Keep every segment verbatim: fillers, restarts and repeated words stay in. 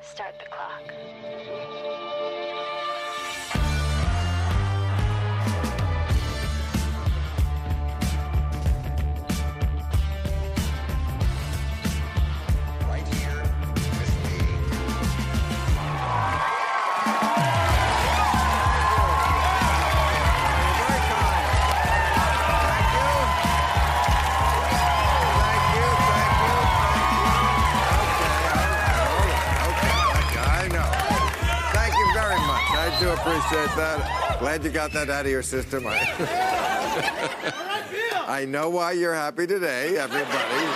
Start the clock. Appreciate that. Glad you got that out of your system. I, I know why you're happy today, everybody.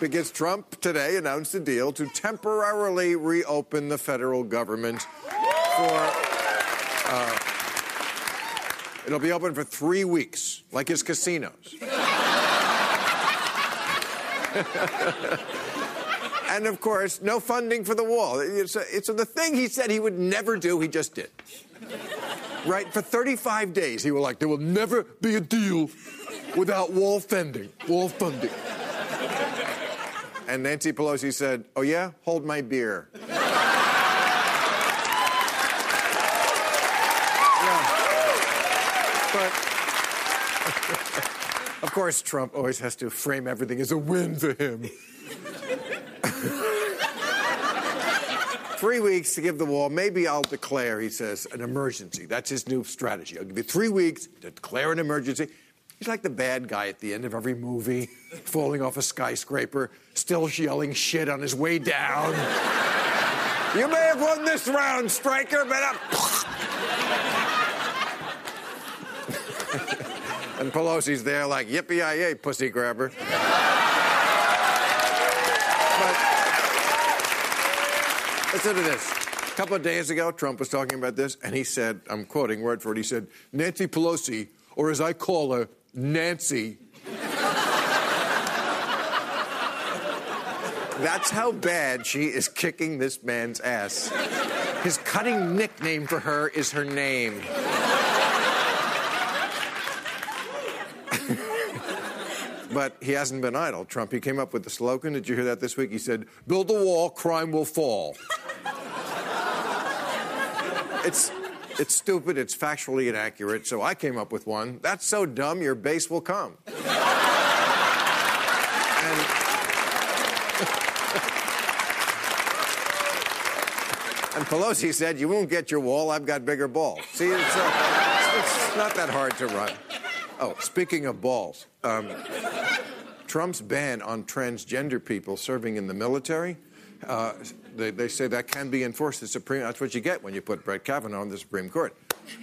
Because Trump today announced a deal to temporarily reopen the federal government for... Uh, it'll be open for three weeks, like his casinos. And, of course, no funding for the wall. It's, a, it's a, the thing he said he would never do, he just did. Right? For thirty-five days, he was like, there will never be a deal without wall funding. Wall funding. And Nancy Pelosi said, oh, yeah? Hold my beer. Yeah. But... of course, Trump always has to frame everything as a win for him. Three weeks to give the wall. Maybe I'll declare, he says, an emergency. That's his new strategy. I'll give you three weeks to declare an emergency. He's like the bad guy at the end of every movie, falling off a skyscraper, still yelling shit on his way down. You may have won this round, striker, but I'm... And Pelosi's there like, yippee-yay, pussy grabber. Listen to this. A couple of days ago, Trump was talking about this, and he said, I'm quoting word for word, he said, Nancy Pelosi, or as I call her, Nancy. That's how bad she is kicking this man's ass. His cutting nickname for her is her name. But he hasn't been idle, Trump. He came up with the slogan. Did you hear that this week? He said, build a wall, crime will fall. It's, it's stupid, it's factually inaccurate, so I came up with one. That's so dumb, your base will come. And and Pelosi said, you won't get your wall, I've got bigger balls. See, it's, uh, it's not that hard to run. Oh, speaking of balls, um, Trump's ban on transgender people serving in the military, uh, they, they say that can be enforced. The Supreme, that's what you get when you put Brett Kavanaugh on the Supreme Court.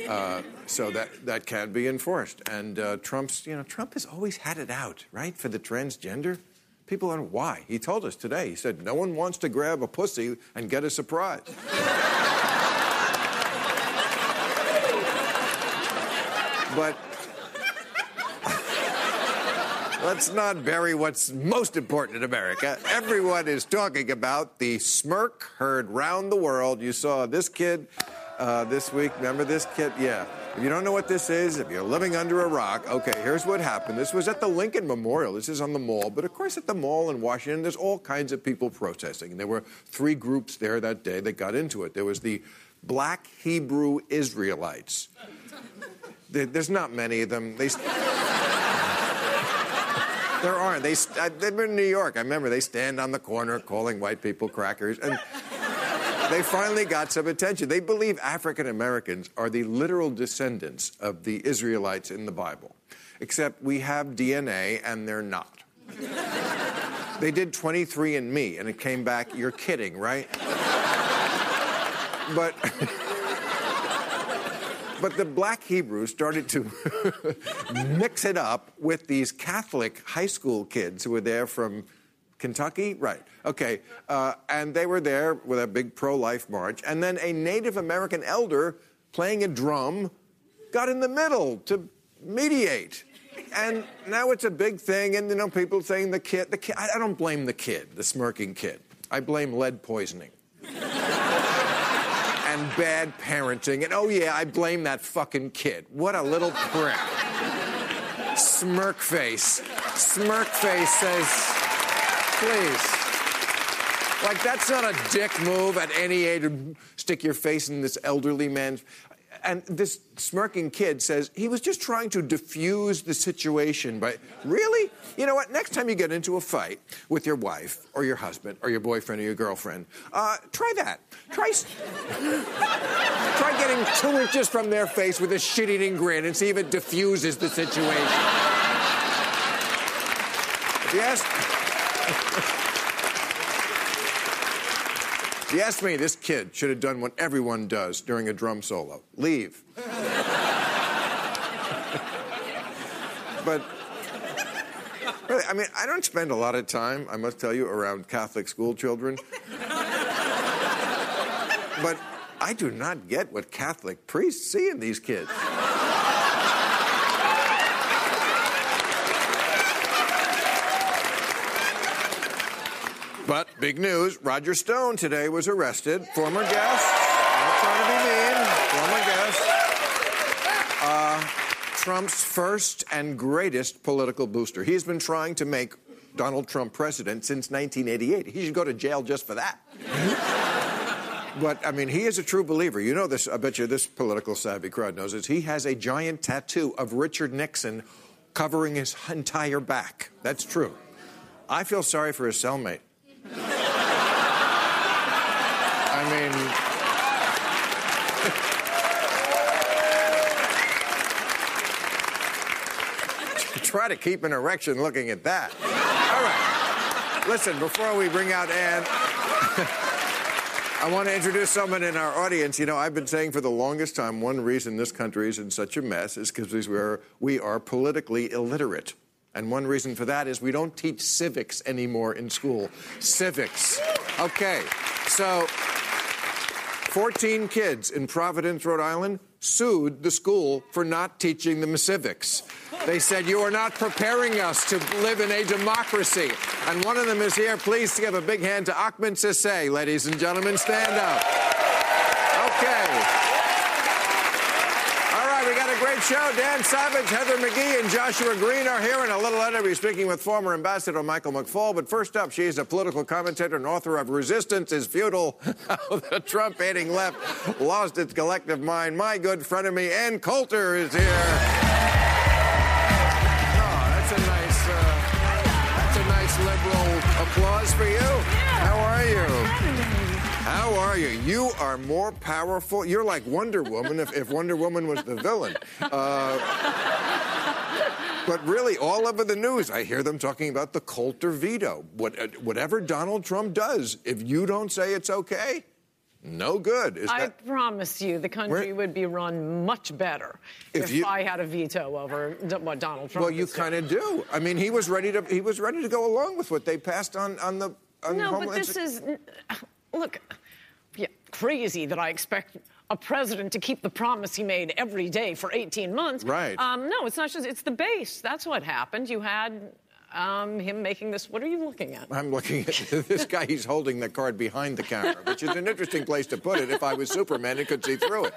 Uh, so that, that can be enforced. And uh, Trump's, you know, Trump has always had it out, right, for the transgender people. And why? He told us today. He said, no one wants to grab a pussy and get a surprise. But... let's not bury what's most important in America. Everyone is talking about the smirk heard round the world. You saw this kid uh, this week. Remember this kid? Yeah. If you don't know what this is, if you're living under a rock, okay, here's what happened. This was at the Lincoln Memorial. This is on the Mall. But, of course, at the Mall in Washington, there's all kinds of people protesting. And there were three groups there that day that got into it. There was the Black Hebrew Israelites. There's not many of them. They... There aren't. They st- I, they've been in New York. I remember they stand on the corner calling white people crackers. And they finally got some attention. They believe African Americans are the literal descendants of the Israelites in the Bible. Except we have D N A and they're not. They did twenty-three and me and it came back, you're kidding, right? But... But the Black Hebrews started to mix it up with these Catholic high school kids who were there from Kentucky. Right. Okay. Uh, and they were there with a big pro-life march. And then a Native American elder playing a drum got in the middle to mediate. And now it's a big thing. And, you know, people saying the kid... The kid I, I don't blame the kid, the smirking kid. I blame lead poisoning. And bad parenting, and oh yeah, I blame that fucking kid. What a little prick. Smirk face. Smirk face says, please. Like, that's not a dick move at any age to stick your face in this elderly man's. And this smirking kid says he was just trying to diffuse the situation by, really? You know what? Next time you get into a fight with your wife or your husband or your boyfriend or your girlfriend, uh, try that. Try, try getting two inches from their face with a shit-eating grin and see if it diffuses the situation. If you ask... If you ask me, this kid should have done what everyone does during a drum solo. Leave. But, really, I mean, I don't spend a lot of time, I must tell you, around Catholic school children. But I do not get what Catholic priests see in these kids. But big news, Roger Stone today was arrested. Former guest. Not trying to be mean. Former guest. Uh, Trump's first and greatest political booster. He's been trying to make Donald Trump president since nineteen eighty-eight. He should go to jail just for that. But, I mean, he is a true believer. You know this. I bet you this political savvy crowd knows this. He has a giant tattoo of Richard Nixon covering his entire back. That's true. I feel sorry for his cellmate. I mean, try to keep an erection looking at that. All right. Listen, before we bring out Ann, I want to introduce someone in our audience. You know, I've been saying for the longest time, one reason this country is in such a mess is because we are, we are politically illiterate. And one reason for that is we don't teach civics anymore in school. Civics. Okay, so fourteen kids in Providence, Rhode Island, sued the school for not teaching them civics. They said, you are not preparing us to live in a democracy. And one of them is here. Please give a big hand to Achman Sesay, ladies and gentlemen. Stand up. Okay. We got a great show. Dan Savage, Heather McGhee, and Joshua Green are here. And a little later, we're speaking with former Ambassador Michael McFaul. But first up, she is a political commentator and author of Resistance is Futile, How the Trump-hating left lost its collective mind. My good frenemy, Ann Coulter, is here. Oh, that's a nice, uh, that's a nice liberal applause for you. Yeah. How are you? How are you? You are more powerful. You're like Wonder Woman, if, if Wonder Woman was the villain. Uh, but really, all over the news, I hear them talking about the Coulter veto. What, uh, whatever Donald Trump does, if you don't say it's okay, no good. Is I that... promise you, the country We're... would be run much better if, if you... I had a veto over what Donald Trump. Well, you kind of do. I mean, he was ready to. He was ready to go along with what they passed on on the. On no, Homeland but this is. Look, yeah, crazy that I expect a president to keep the promise he made every day for eighteen months. Right. Um, no, it's not just, it's the base. That's what happened. You had um, him making this. What are you looking at? I'm looking at this guy. He's holding the card behind the camera, which is an interesting place to put it. If I was Superman, it could see through it.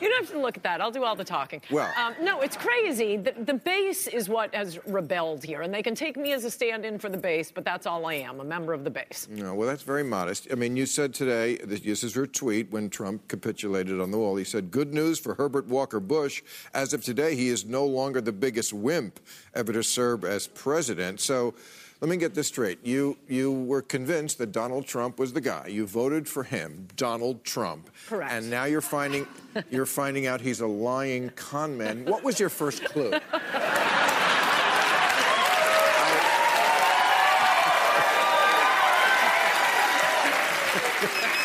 You don't have to look at that. I'll do all the talking. Well, um, no, it's crazy. The, the base is what has rebelled here, and they can take me as a stand-in for the base, but that's all I am, a member of the base. No, well, that's very modest. I mean, you said today, this is your tweet, when Trump capitulated on the wall, he said, good news for Herbert Walker Bush. As of today, he is no longer the biggest wimp ever to serve as president. So let me get this straight. You you were convinced that Donald Trump was the guy. You voted for him, Donald Trump. Correct. And now you're finding you're finding out he's a lying con man. What was your first clue? I,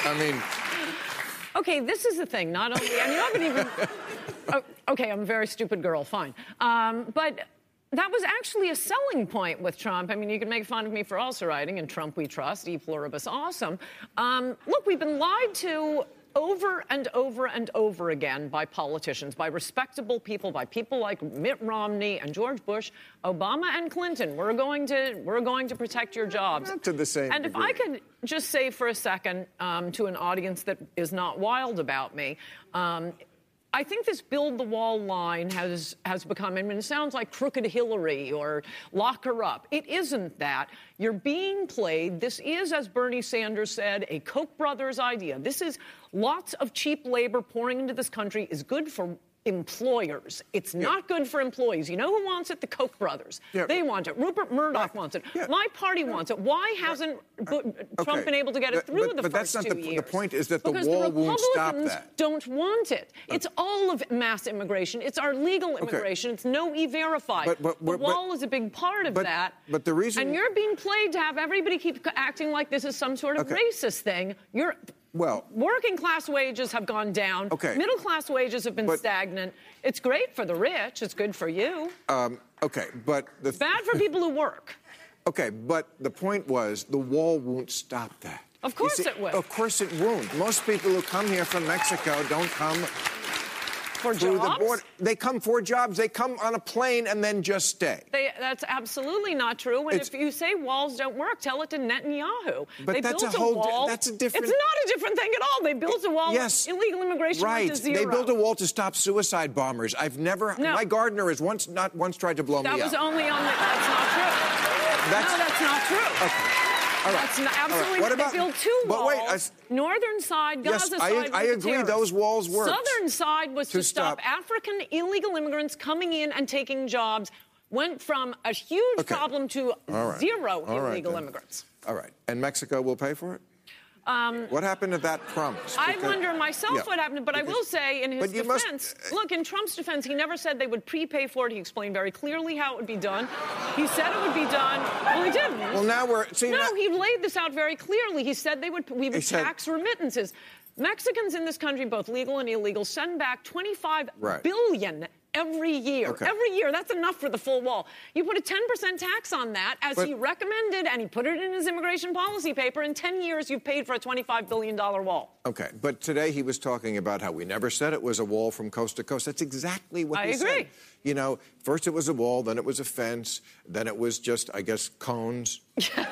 I mean. Okay, this is the thing. Not only and you haven't even. Oh, okay, I'm a very stupid girl. Fine, um, but. That was actually a selling point with Trump. I mean, you can make fun of me for also writing, and Trump we trust, e pluribus awesome. Um, look, we've been lied to over and over and over again by politicians, by respectable people, by people like Mitt Romney and George Bush, Obama and Clinton. We're going to, we're going to protect your jobs. Not to the same And degree. If I could just say for a second um, to an audience that is not wild about me, um, I think this build the wall line has has become, I mean, it sounds like Crooked Hillary or lock her up. It isn't that. You're being played. This is, as Bernie Sanders said, a Koch brothers idea. This is lots of cheap labor pouring into this country is good for employers. It's yeah. not good for employees. You know who wants it? The Koch brothers. Yeah. They want it. Rupert Murdoch right. wants it. Yeah. My party yeah. wants it. Why hasn't right. uh, Trump okay. been able to get it through but, the but first that's not two the, years? The point is that the because wall the won't stop that. Republicans don't want it. Okay. It's all of mass immigration. It's our legal immigration. Okay. It's no E-Verify. But, but, but, the wall but, is a big part of but, that. But the reason... And you're being played to have everybody keep acting like this is some sort of okay. racist thing. You're... Well, working class wages have gone down. Okay. Middle class wages have been but, stagnant. It's great for the rich. It's good for you. Um, okay, but... The th- bad for people who work. Okay, but the point was the wall won't stop that. Of course see, it will. Of course it won't. Most people who come here from Mexico don't come... For through jobs? The border. They come for jobs. They come on a plane and then just stay. They, that's absolutely not true. And it's, if you say walls don't work, tell it to Netanyahu. But they that's built a, whole a wall. Di- that's a different... It's not a different thing at all. They built a wall. Yes. Illegal immigration right. went to zero. They built a wall to stop suicide bombers. I've never... No. My gardener has once not once tried to blow that me up. That was only on the... That's not true. That's, no, that's not true. Okay. All right. That's not, absolutely right. What about, they built two walls. Wait, I, northern side, Gaza yes, side. I, I agree. Terrorists. Those walls worked. Southern side was to, to stop, stop African illegal immigrants coming in and taking jobs. Went from a huge okay. problem to right. zero All illegal right, immigrants. All right. And Mexico will pay for it? Um, what happened to that promise? Because, I wonder myself yeah. what happened, but because, I will say in his defense, must, uh, look, in Trump's defense, he never said they would prepay for it. He explained very clearly how it would be done. He said it would be done. Well, he didn't. Well, now we're... See, no, now, he laid this out very clearly. He said they would, we would tax said, remittances. Mexicans in this country, both legal and illegal, send back twenty-five right. billion every year. Okay. Every year. That's enough for the full wall. You put a ten percent tax on that, as but, he recommended, and he put it in his immigration policy paper. In ten years, you've paid for a twenty-five billion dollars wall. Okay. But today he was talking about how we never said it was a wall from coast to coast. That's exactly what I he agree. Said. You know, first it was a wall, then it was a fence, then it was just, I guess, cones, you know. no, and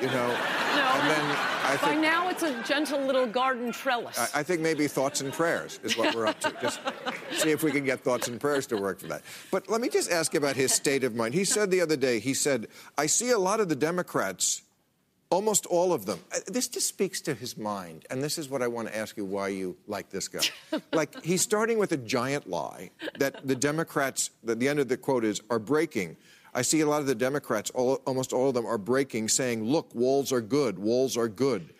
then I think, by now it's a gentle little garden trellis. I, I think maybe thoughts and prayers is what we're up to. Just see if we can get thoughts and prayers to work for that. But let me just ask about his state of mind. He said the other day, he said, I see a lot of the Democrats, almost all of them. This just speaks to his mind, and this is what I want to ask you why you like this guy. Like, he's starting with a giant lie that the Democrats, the, the end of the quote is, are breaking. I see a lot of the Democrats, all, almost all of them, are breaking, saying, look, walls are good, walls are good.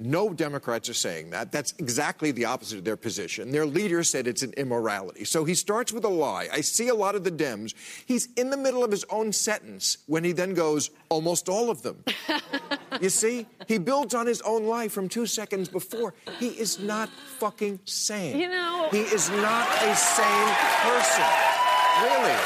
No Democrats are saying that. That's exactly the opposite of their position. Their leader said it's an immorality. So he starts with a lie. I see a lot of the Dems. He's in the middle of his own sentence when he then goes, almost all of them. You see? He builds on his own lie from two seconds before. He is not fucking sane. You know... He is not a sane person. Really.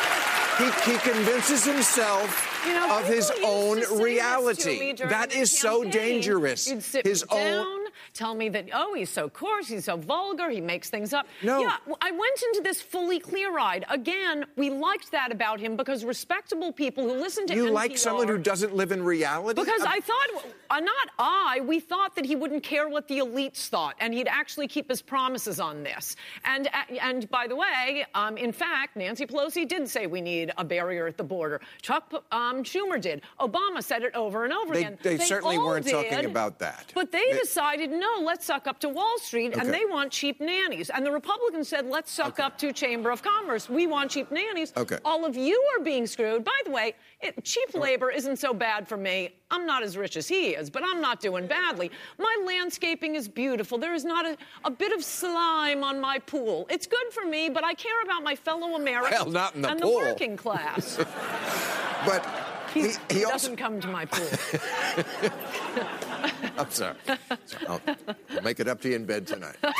He, he convinces himself... You know, of his own reality. That is so dangerous. You'd sit his down, own. Tell me that, oh, he's so coarse, he's so vulgar, he makes things up. No. Yeah, I went into this fully clear-eyed. Again, we liked that about him because respectable people who listen to N P R... You like someone who doesn't live in reality? Because I thought, not I, we thought that he wouldn't care what the elites thought and he'd actually keep his promises on this. And, and by the way, um, in fact, Nancy Pelosi did say we need a barrier at the border. Chuck... Um, Schumer did. Obama said it over and over they, again. They, they certainly weren't did, talking about that. But they, they decided, no, let's suck up to Wall Street, okay. and they want cheap nannies. And the Republicans said, let's suck okay. up to Chamber of Commerce. We want cheap nannies. Okay. All of you are being screwed. By the way, it, cheap labor isn't so bad for me. I'm not as rich as he is, but I'm not doing badly. My landscaping is beautiful. There is not a, a bit of slime on my pool. It's good for me, but I care about my fellow Americans well, not in the and pool. The working class. But he, he doesn't also... come to my pool. I'm sorry. sorry. I'll, I'll make it up to you in bed tonight. Uh,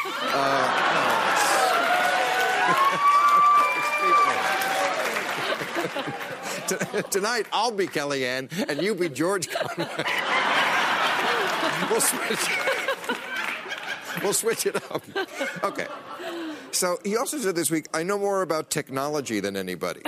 no, tonight, I'll be Kellyanne, and you be George Conway. We'll switch. We'll switch it up. Okay. So he also said this week, I know more about technology than anybody.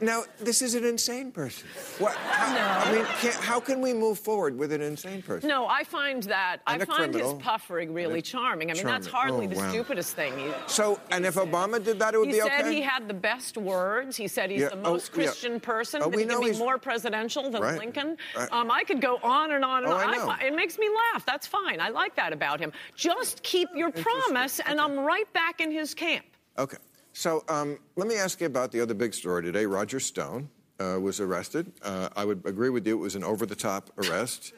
Now, this is an insane person. What, how, no. I mean, can't, how can we move forward with an insane person? No, I find that, and I find criminal. his puffery really charming. I mean, charming. that's hardly oh, the wow. stupidest thing. He, so, he and said. if Obama did that, it would he be okay? He said he had the best words. He said he's yeah. the most oh, Christian yeah. person. Oh, that we he know could be more presidential than right. Lincoln. Right. Um, I could go on and on and oh, on. I know. I, it makes me laugh. That's fine. I like that about him. Just keep your promise, okay. and I'm right back in his camp. Okay. So um, let me ask you about the other big story today. Roger Stone uh, was arrested. Uh, I would agree with you. It was an over-the-top arrest.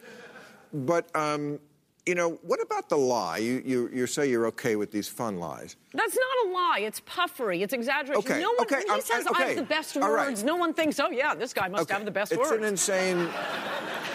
But, um, you know, what about the lie? You, you, you say you're okay with these fun lies. That's not a lie. It's puffery. It's exaggeration. Okay. No one, okay. When he says, okay. I have the best words, right. no one thinks, oh, yeah, this guy must okay. have the best it's words. It's an insane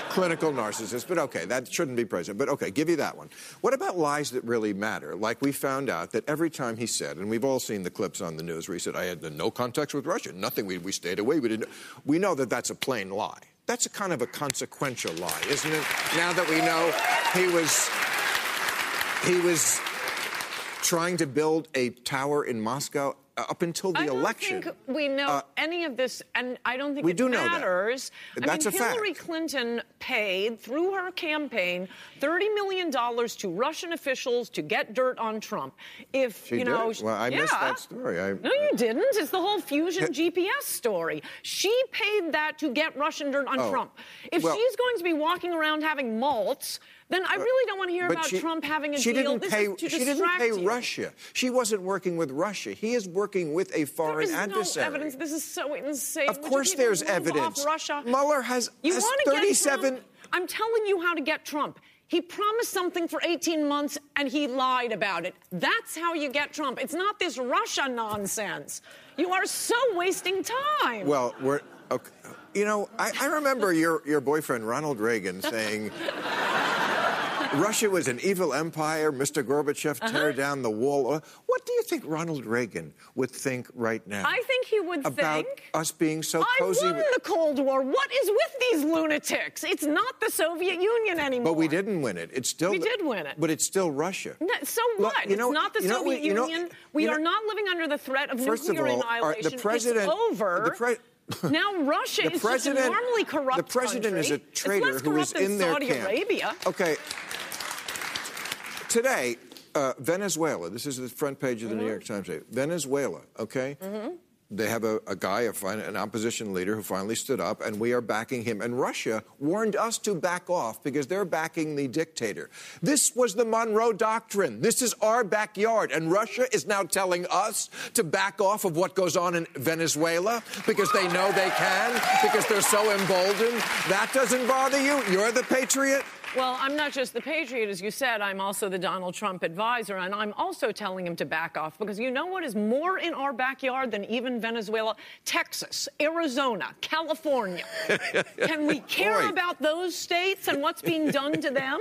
clinical narcissist. But, okay, that shouldn't be president. But, okay, give you that one. What about lies that really matter? Like we found out that every time he said, and we've all seen the clips on the news where he said, I had no contacts with Russia, nothing, we, we stayed away, we didn't. We know that that's a plain lie. That's a kind of a consequential lie, isn't it? Now that we know he was, he was trying to build a tower in Moscow up until the I don't election. I think we know uh, any of this, and I don't think we it do matters. Know that. That's I mean, a Hillary fact. Clinton paid, through her campaign, thirty million dollars to Russian officials to get dirt on Trump. If, she you know... Did? Well, I yeah. missed that story. I, no, you didn't. It's the whole Fusion G P S story. She paid that to get Russian dirt on oh, Trump. If well, she's going to be walking around having malts... Then I really don't want to hear about she, Trump having a she deal. Didn't this pay, is to she distract didn't pay you. Russia. She wasn't working with Russia. He is working with a foreign adversary. There is no evidence. This is so insane. Of Would course there's evidence. Russia? Mueller has, you has thirty-seven... I'm telling you how to get Trump. He promised something for eighteen months, and he lied about it. That's how you get Trump. It's not this Russia nonsense. You are so wasting time. Well, we're... Okay. You know, I, I remember your, your boyfriend, Ronald Reagan, saying... Russia was an evil empire. Mister Gorbachev, tear uh-huh. down the wall. What do you think Ronald Reagan would think right now? I think he would about think... us being so cozy... I won the Cold War. What is with these lunatics? It's not the Soviet Union anymore. But we didn't win it. It's still... We the, did win it. But it's still Russia. No, so what? Look, you know, it's not the you know, Soviet we, you know, Union. We you know, are not living under the threat of first nuclear of all, annihilation. Are, the president, it's over. The pre- Now Russia the is just an normally corrupt The president country. is a traitor who is in their Saudi camp. Arabia. Okay. Today, uh, Venezuela, this is the front page of the mm-hmm. New York Times today. Venezuela, okay? Mm-hmm. They have a, a guy, a fin- an opposition leader who finally stood up, and we are backing him. And Russia warned us to back off because they're backing the dictator. This was the Monroe Doctrine. This is our backyard. And Russia is now telling us to back off of what goes on in Venezuela because they know they can, because they're so emboldened. That doesn't bother you? You're the patriot? Well, I'm not just the patriot, as you said. I'm also the Donald Trump advisor, and I'm also telling him to back off, because you know what is more in our backyard than even Venezuela? Texas, Arizona, California. Can we care Boy. about those states and what's being done to them?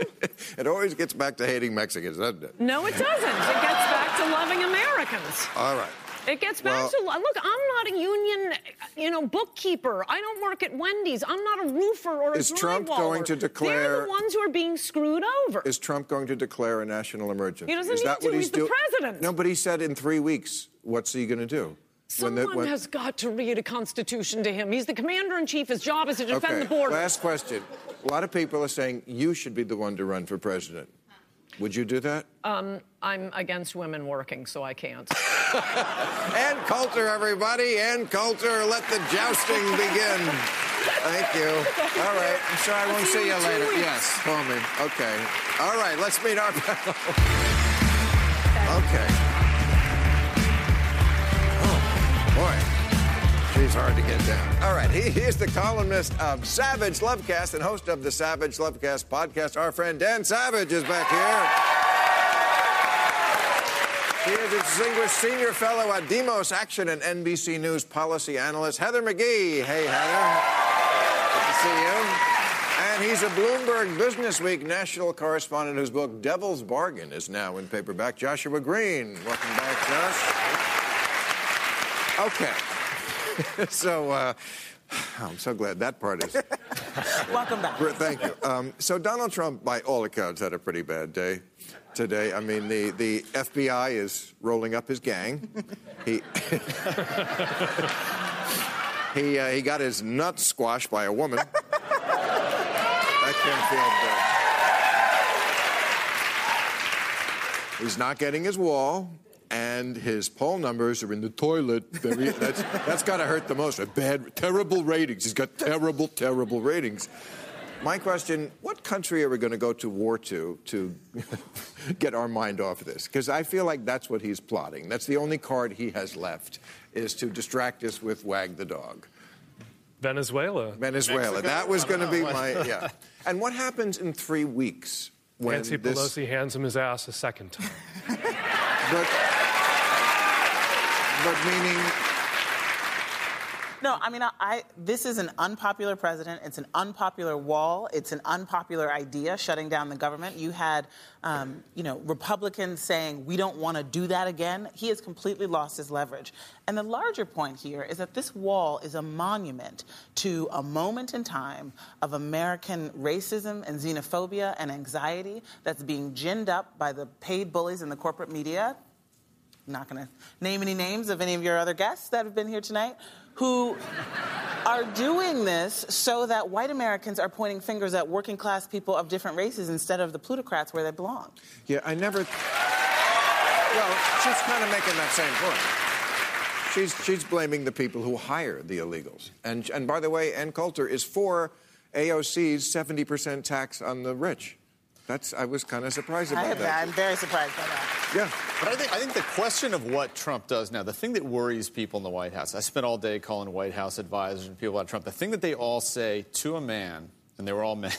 It always gets back to hating Mexicans, doesn't it? No, it doesn't. It gets back to loving Americans. All right. It gets back well, to... Look, I'm not a union, you know, bookkeeper. I don't work at Wendy's. I'm not a roofer or a is drywall. Is Trump going to declare... They're the ones who are being screwed over. Is Trump going to declare a national emergency? He doesn't is need that to. What he's, he's do- the president. No, but he said in three weeks, what's he going to do? Someone when the, when... has got to read a constitution to him. He's the commander-in-chief. His job is to defend okay. the border. Last question. A lot of people are saying you should be the one to run for president. Would you do that? Um, I'm against women working, so I can't. Ann Coulter, everybody. Ann Coulter, let the jousting begin. Thank you. All right. I'm sure I won't see you later. Yes, call me. Okay. All right, let's meet our panel. Okay. Oh, boy. She's hard to get down. All right, he is the columnist of Savage Lovecast and host of the Savage Lovecast podcast. Our friend Dan Savage is back here. She is a distinguished senior fellow at Demos Action and N B C News policy analyst, Heather McGhee. Hey, Heather. Good to see you. And he's a Bloomberg Businessweek national correspondent whose book, Devil's Bargain, is now in paperback. Joshua Green. Welcome back, Josh. Okay. So, uh, I'm so glad that part is... Welcome back. Thank you. Um, so, Donald Trump, by all accounts, had a pretty bad day today. I mean, the, the F B I is rolling up his gang. He... He uh, he got his nuts squashed by a woman. That can't feel good. He's not getting his wall, and his poll numbers are in the toilet. That's, that's got to hurt the most. Bad, terrible ratings. He's got terrible, terrible ratings. My question, what country are we going to go to war to to get our mind off of this? Because I feel like that's what he's plotting. That's the only card he has left, is to distract us with wag the dog. Venezuela. Venezuela. Mexico? That was going to be my, yeah. And what happens in three weeks when Nancy this... Pelosi hands him his ass a second time. but, but meaning... No, I mean, I, I, this is an unpopular president. It's an unpopular wall. It's an unpopular idea, shutting down the government. You had, um, you know, Republicans saying, we don't want to do that again. He has completely lost his leverage. And the larger point here is that this wall is a monument to a moment in time of American racism and xenophobia and anxiety that's being ginned up by the paid bullies in the corporate media. I'm not going to name any names of any of your other guests that have been here tonight, who are doing this so that white Americans are pointing fingers at working-class people of different races instead of the plutocrats where they belong. Yeah, I never... Th- well, she's kind of making that same point. She's she's blaming the people who hire the illegals. And, and by the way, Ann Coulter is for A O C's seventy percent tax on the rich. That's, I was kind of surprised about I, that. I'm very surprised by that. Yeah. But I think, I think the question of what Trump does now, the thing that worries people in the White House, I spent all day calling White House advisors and people about Trump, the thing that they all say to a man, and they were all men,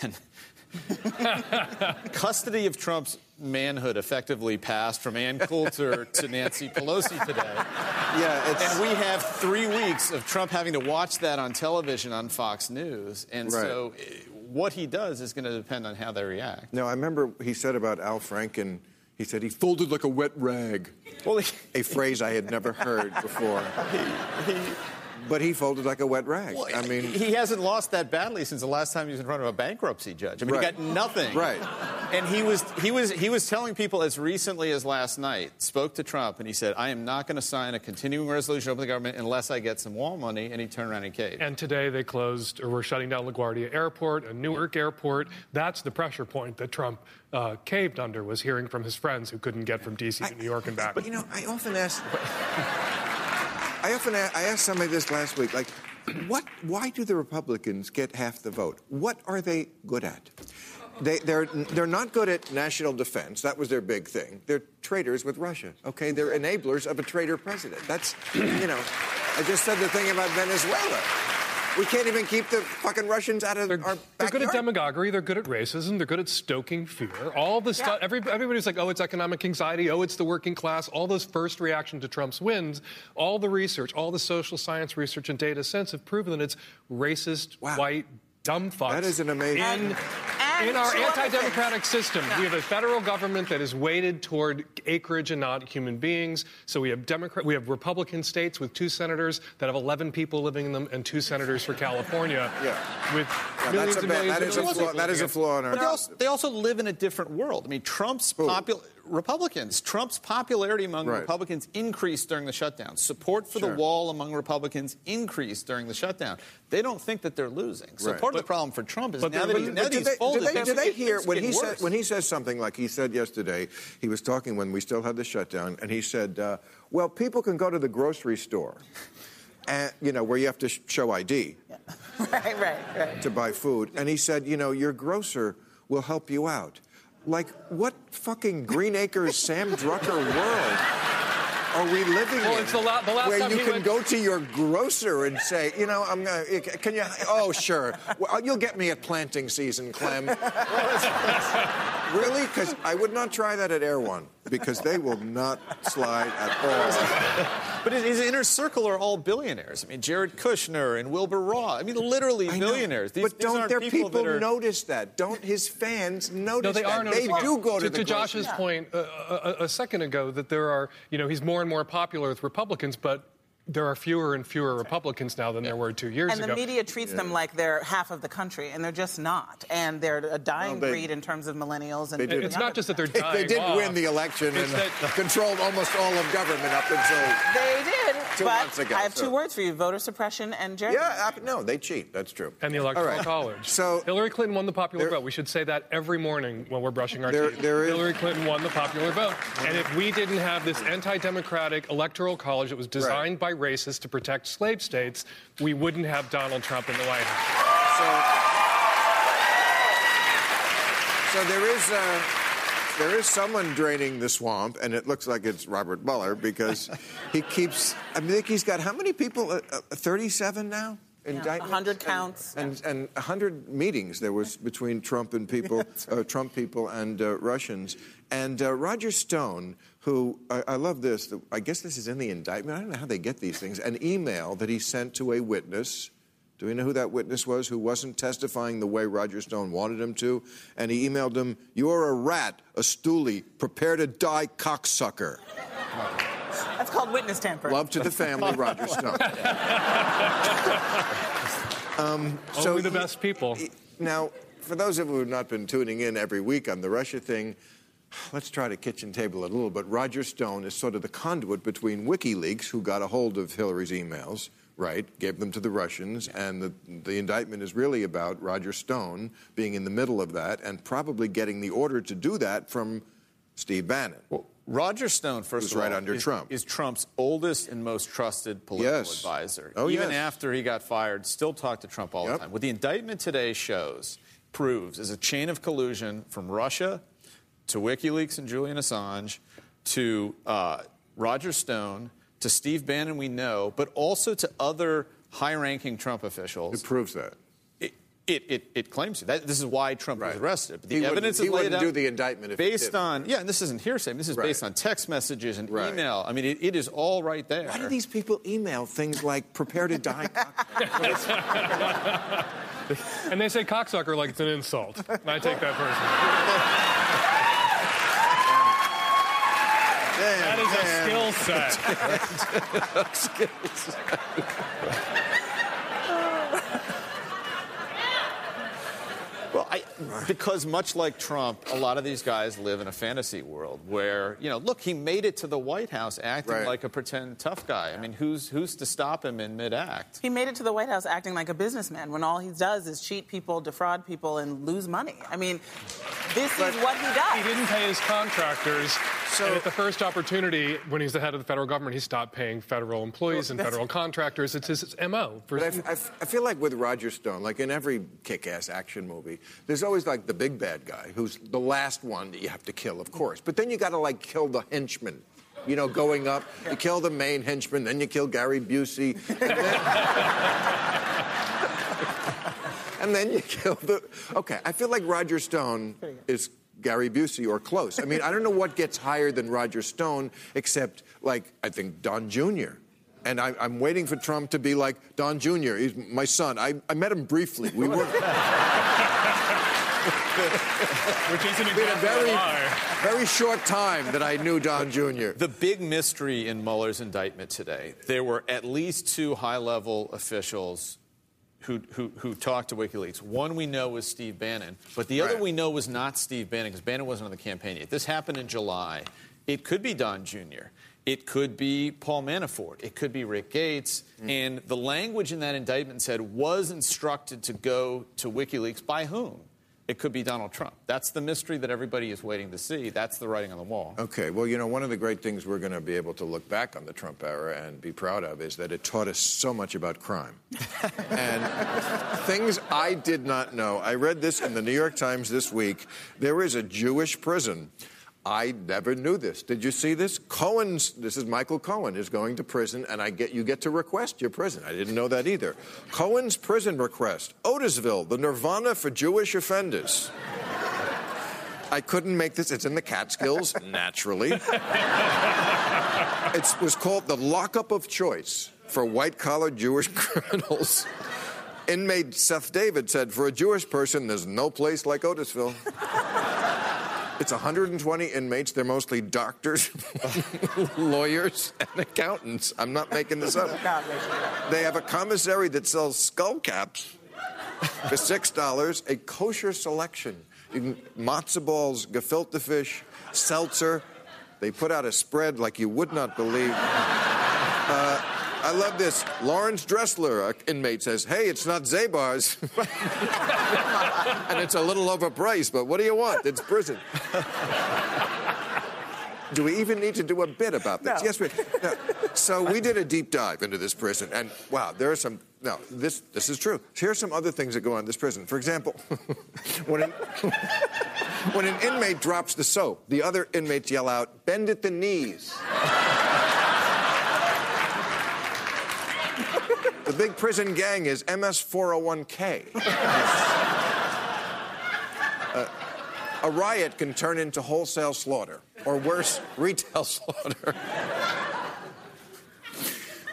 custody of Trump's manhood effectively passed from Ann Coulter to Nancy Pelosi today. Yeah, it's... And we have three weeks of Trump having to watch that on television on Fox News. And right. so... It, What he does is going to depend on how they react. No, I remember he said about Al Franken, he said he folded like a wet rag. Well, he... A phrase I had never heard before. he, he... But he folded like a wet rag. Well, I mean... He hasn't lost that badly since the last time he was in front of a bankruptcy judge. I mean, right. he got nothing. Right. And he was, he, was, he was telling people as recently as last night, spoke to Trump, and he said, I am not going to sign a continuing resolution over the government unless I get some wall money, and he turned around and caved. And today they closed, or we're shutting down LaGuardia Airport and Newark Airport. That's the pressure point that Trump uh, caved under, was hearing from his friends who couldn't get from D C to New York and back. But, you know, I often ask... I often ask, I asked somebody this last week, like, what? Why do the Republicans get half the vote? What are they good at? They, they're they're not good at national defense. That was their big thing. They're traitors with Russia. Okay, they're enablers of a traitor president. That's, you know, I just said the thing about Venezuela. We can't even keep the fucking Russians out of they're, our backyard. They're good at demagoguery. They're good at racism. They're good at stoking fear. All the yeah. stuff. Every, everybody's like, oh, it's economic anxiety. Oh, it's the working class. All those first reaction to Trump's wins. All the research, all the social science research and data science have proven that it's racist, wow. white, dumb fucks. That is an amazing... And, and in our anti-democratic system, yeah. we have a federal government that is weighted toward acreage and not human beings. So we have Democrat, we have Republican states with two senators that have eleven people living in them, and two senators for California. yeah. With yeah, millions and millions of people. Flaw, that is a flaw in our... But they also, they also live in a different world. I mean, Trump's popular... Republicans. Trump's popularity among right. Republicans increased during the shutdown. Support for sure. the wall among Republicans increased during the shutdown. They don't think that they're losing. So right. part but, of the problem for Trump is but now that he's folded. Do they, folded, do they, do they hear when he, said, when he says something like he said yesterday, he was talking when we still had the shutdown, and he said, uh, well, people can go to the grocery store, and, you know, where you have to show I D yeah. right, right, right. to buy food. And he said, you know, your grocer will help you out. Like, what fucking Green Acres, Sam Drucker world are we living well, in? It's the la- the last where time you can went... go to your grocer and say, you know, I'm gonna, can you? Oh, sure. Well, you'll get me at planting season, Clem. Really? Because I would not try that at Air One, because they will not slide at all. But his inner circle are all billionaires. I mean, Jared Kushner and Wilbur Ross. I mean, literally I billionaires. These, but don't these their people, people that are... notice that? Don't his fans notice no, they that? Are they well, do go to, to the... To Josh's yeah. point uh, a, a second ago, that there are, you know, he's more and more popular with Republicans, but... There are fewer and fewer Republicans now than yeah. there were two years ago. And the ago. media treats yeah. them like they're half of the country, and they're just not. And they're a dying well, they, breed in terms of millennials. And it, it's not just that they're dying. They, they did off. win the election it's and that, controlled almost all of government up until... They did. two but months ago. I have so. two words for you, voter suppression and gerrymandering. Yeah, I, no, they cheat. That's true. And the Electoral right. College. So Hillary Clinton won the popular there, vote. We should say that every morning while we're brushing our there, teeth. There Hillary is. Clinton won the popular vote. And if we didn't have this anti-democratic Electoral College that was designed right. by racists to protect slave states, we wouldn't have Donald Trump in the White House. So, so there is... Uh, There is someone draining the swamp, and it looks like it's Robert Mueller because he keeps... I think he's got how many people? Uh, uh, thirty-seven now? Yeah, one hundred counts. And, yeah. and, and one hundred meetings there was between Trump and people, uh, Trump people and uh, Russians. And uh, Roger Stone, who, I, I love this, the, I guess this is in the indictment. I don't know how they get these things. An email that he sent to a witness... Do we know who that witness was who wasn't testifying the way Roger Stone wanted him to? And he emailed him, "You're a rat, a stoolie, prepare to die, cocksucker." That's called witness tampering. Love to the family, Roger Stone. um, so Only the he, best people. He, now, for those of you who have not been tuning in every week on the Russia thing, let's try to kitchen table it a little bit. Roger Stone is sort of the conduit between WikiLeaks, who got a hold of Hillary's emails, right, gave them to the Russians, and the, the indictment is really about Roger Stone being in the middle of that and probably getting the order to do that from Steve Bannon. Well, Roger Stone, first of all, right under is, Trump. is Trump's oldest and most trusted political yes. advisor. Oh, Even yes. after he got fired, still talked to Trump all yep. the time. What the indictment today shows, proves, is a chain of collusion from Russia to WikiLeaks and Julian Assange to uh, Roger Stone... to Steve Bannon, we know, but also to other high-ranking Trump officials. It proves that. It it, it, it claims to. That, this is why Trump right. was arrested. But the he evidence is laid out. He wouldn't do the indictment if based he did. on yeah, and this isn't hearsay. This is right. based on text messages and right. email. I mean, it, it is all right there. Why do these people email things like "prepare to die"? And they say "cocksucker" like it's an insult. And I take that personally. Damn, that is damn. a skill set. a skill set. Well, I, because much like Trump, a lot of these guys live in a fantasy world where, you know, look, he made it to the White House acting right. like a pretend tough guy. I mean, who's who's to stop him in mid-act? He made it to the White House acting like a businessman when all he does is cheat people, defraud people, and lose money. I mean, this but is what he does. He didn't pay his contractors. So, and at the first opportunity, when he's the head of the federal government, he stopped paying federal employees well, and federal contractors. It's his M O. But I, I, I feel like with Roger Stone, like in every kick-ass action movie, there's always, like, the big bad guy who's the last one that you have to kill, of course. But then you got to, like, kill the henchman, you know, going up. You kill the main henchman, then you kill Gary Busey. And then, and then you kill the... Okay, I feel like Roger Stone is... Gary Busey or close. I mean, I don't know what gets higher than Roger Stone, except, like, I think Don Junior And I, I'm waiting for Trump to be like, Don Junior, he's my son. I, I met him briefly. We were... Which isn't exactly a very, very short time that I knew Don Junior The big mystery in Mueller's indictment today, there were at least two high-level officials... Who, who, who talked to WikiLeaks. One we know was Steve Bannon, but the right. other we know was not Steve Bannon, because Bannon wasn't on the campaign yet. This happened in July. It could be Don Junior It could be Paul Manafort. It could be Rick Gates. Mm. And the language in that indictment said, was instructed to go to WikiLeaks by whom? It could be Donald Trump. That's the mystery that everybody is waiting to see. That's the writing on the wall. Okay, well, you know, one of the great things we're going to be able to look back on the Trump era and be proud of is that it taught us so much about crime. And things I did not know. I read this in the New York Times this week. There is a Jewish prison. I never knew this. Did you see this? Cohen's, this is Michael Cohen, is going to prison, and I get you get to request your prison. I didn't know that either. Cohen's prison request, Otisville, the Nirvana for Jewish offenders. I couldn't make this. It's in the Catskills, naturally. It was called the lockup of choice for white-collar Jewish criminals. Inmate Seth David said, for a Jewish person, there's no place like Otisville. It's one hundred twenty inmates. They're mostly doctors, lawyers, and accountants. I'm not making this up. They have a commissary that sells skull caps for six dollars, a kosher selection. You can, matzo balls, gefilte fish, seltzer. They put out a spread like you would not believe. Uh, I love this. Lawrence Dressler, an inmate, says, hey, it's not Zabar's. And it's a little overpriced, but what do you want? It's prison. Do we even need to do a bit about this? No. Yes, we no. So we did a deep dive into this prison, and wow, there are some... No, this this is true. Here's some other things that go on in this prison. For example, when, an, when an inmate drops the soap, the other inmates yell out, bend at the knees. The big prison gang is M S four oh one K. uh, a riot can turn into wholesale slaughter, or worse, retail slaughter.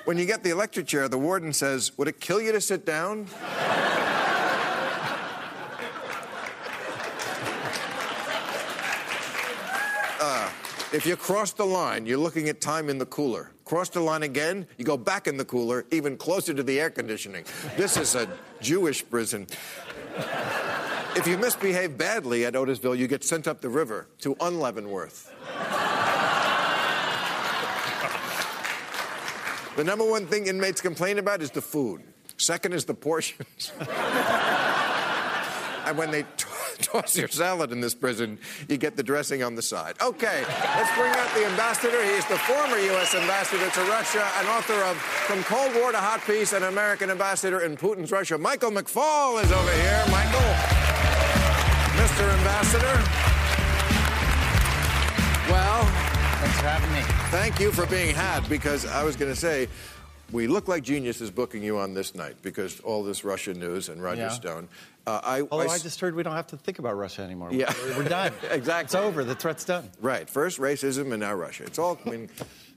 When you get the electric chair, the warden says, would it kill you to sit down? uh, if you cross the line, you're looking at time in the cooler. Cross the line again, you go back in the cooler, even closer to the air conditioning. This is a Jewish prison. If you misbehave badly at Otisville, you get sent up the river to Unleavenworth. The number one thing inmates complain about is the food. Second is the portions. And when they t- toss your salad in this prison, you get the dressing on the side. Okay, let's bring out the ambassador. He is the former U S ambassador to Russia and author of From Cold War to Hot Peace, an American ambassador in Putin's Russia. Michael McFaul is over here. Michael, Mister Ambassador. Well... Thanks for having me. Thank you for being had, because I was going to say, we look like geniuses booking you on this night, because all this Russia news and Roger yeah. Stone. Uh, I, Although I, s- I just heard we don't have to think about Russia anymore. Yeah. We're, we're done. Exactly. It's over. The threat's done. Right. First racism and now Russia. It's all coming,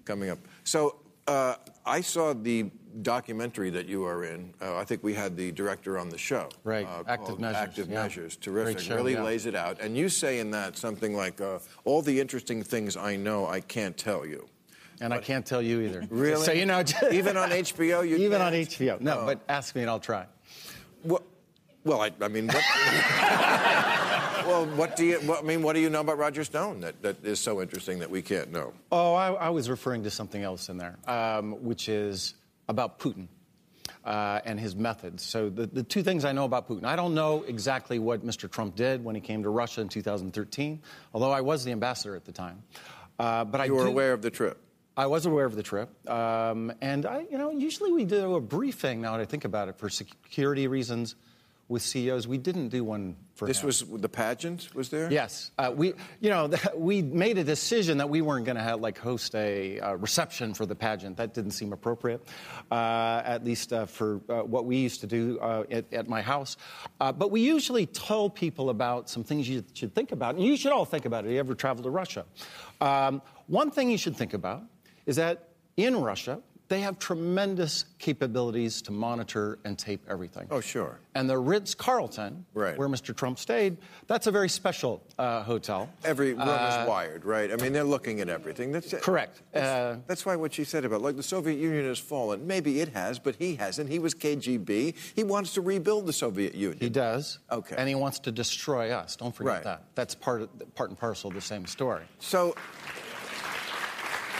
coming up. So uh, I saw the documentary that you are in. Uh, I think we had the director on the show. Right. Uh, Active Measures. Active yeah. Measures. Terrific. Show, really yeah. lays it out. And you say in that something like, uh, all the interesting things I know I can't tell you. And but I can't tell you either. Really? So, you know... Even on H B O? You Even can't? On H B O. No, oh. But ask me and I'll try. Well, well I, I mean... What, well, what do you... What, I mean, what do you know about Roger Stone that, that is so interesting that we can't know? Oh, I, I was referring to something else in there, um, which is... about Putin uh, and his methods. So the, the two things I know about Putin. I don't know exactly what Mister Trump did when he came to Russia in two thousand thirteen, although I was the ambassador at the time. Uh, but you I were do, aware of the trip? I was aware of the trip. Um, and, I, you know, usually we do a briefing, now that I think about it, for security reasons with C E Os. We didn't do one for This him. Was the pageant was there? Yes. Uh, we, you know, we made a decision that we weren't going to like host a uh, reception for the pageant. That didn't seem appropriate, uh, at least uh, for uh, what we used to do uh, at, at my house. Uh, but we usually tell people about some things you should think about, and you should all think about it if you ever travel to Russia. Um, one thing you should think about is that in Russia, they have tremendous capabilities to monitor and tape everything. Oh, sure. And the Ritz-Carlton, right. where Mister Trump stayed, that's a very special uh, hotel. Every room uh, is wired, right? I mean, they're looking at everything. That's correct. That's, uh, that's why what she said about, like, the Soviet Union has fallen. Maybe it has, but he hasn't. He was K G B. He wants to rebuild the Soviet Union. He does. Okay. And he wants to destroy us. Don't forget right. that. That's part, of, part and parcel of the same story. So...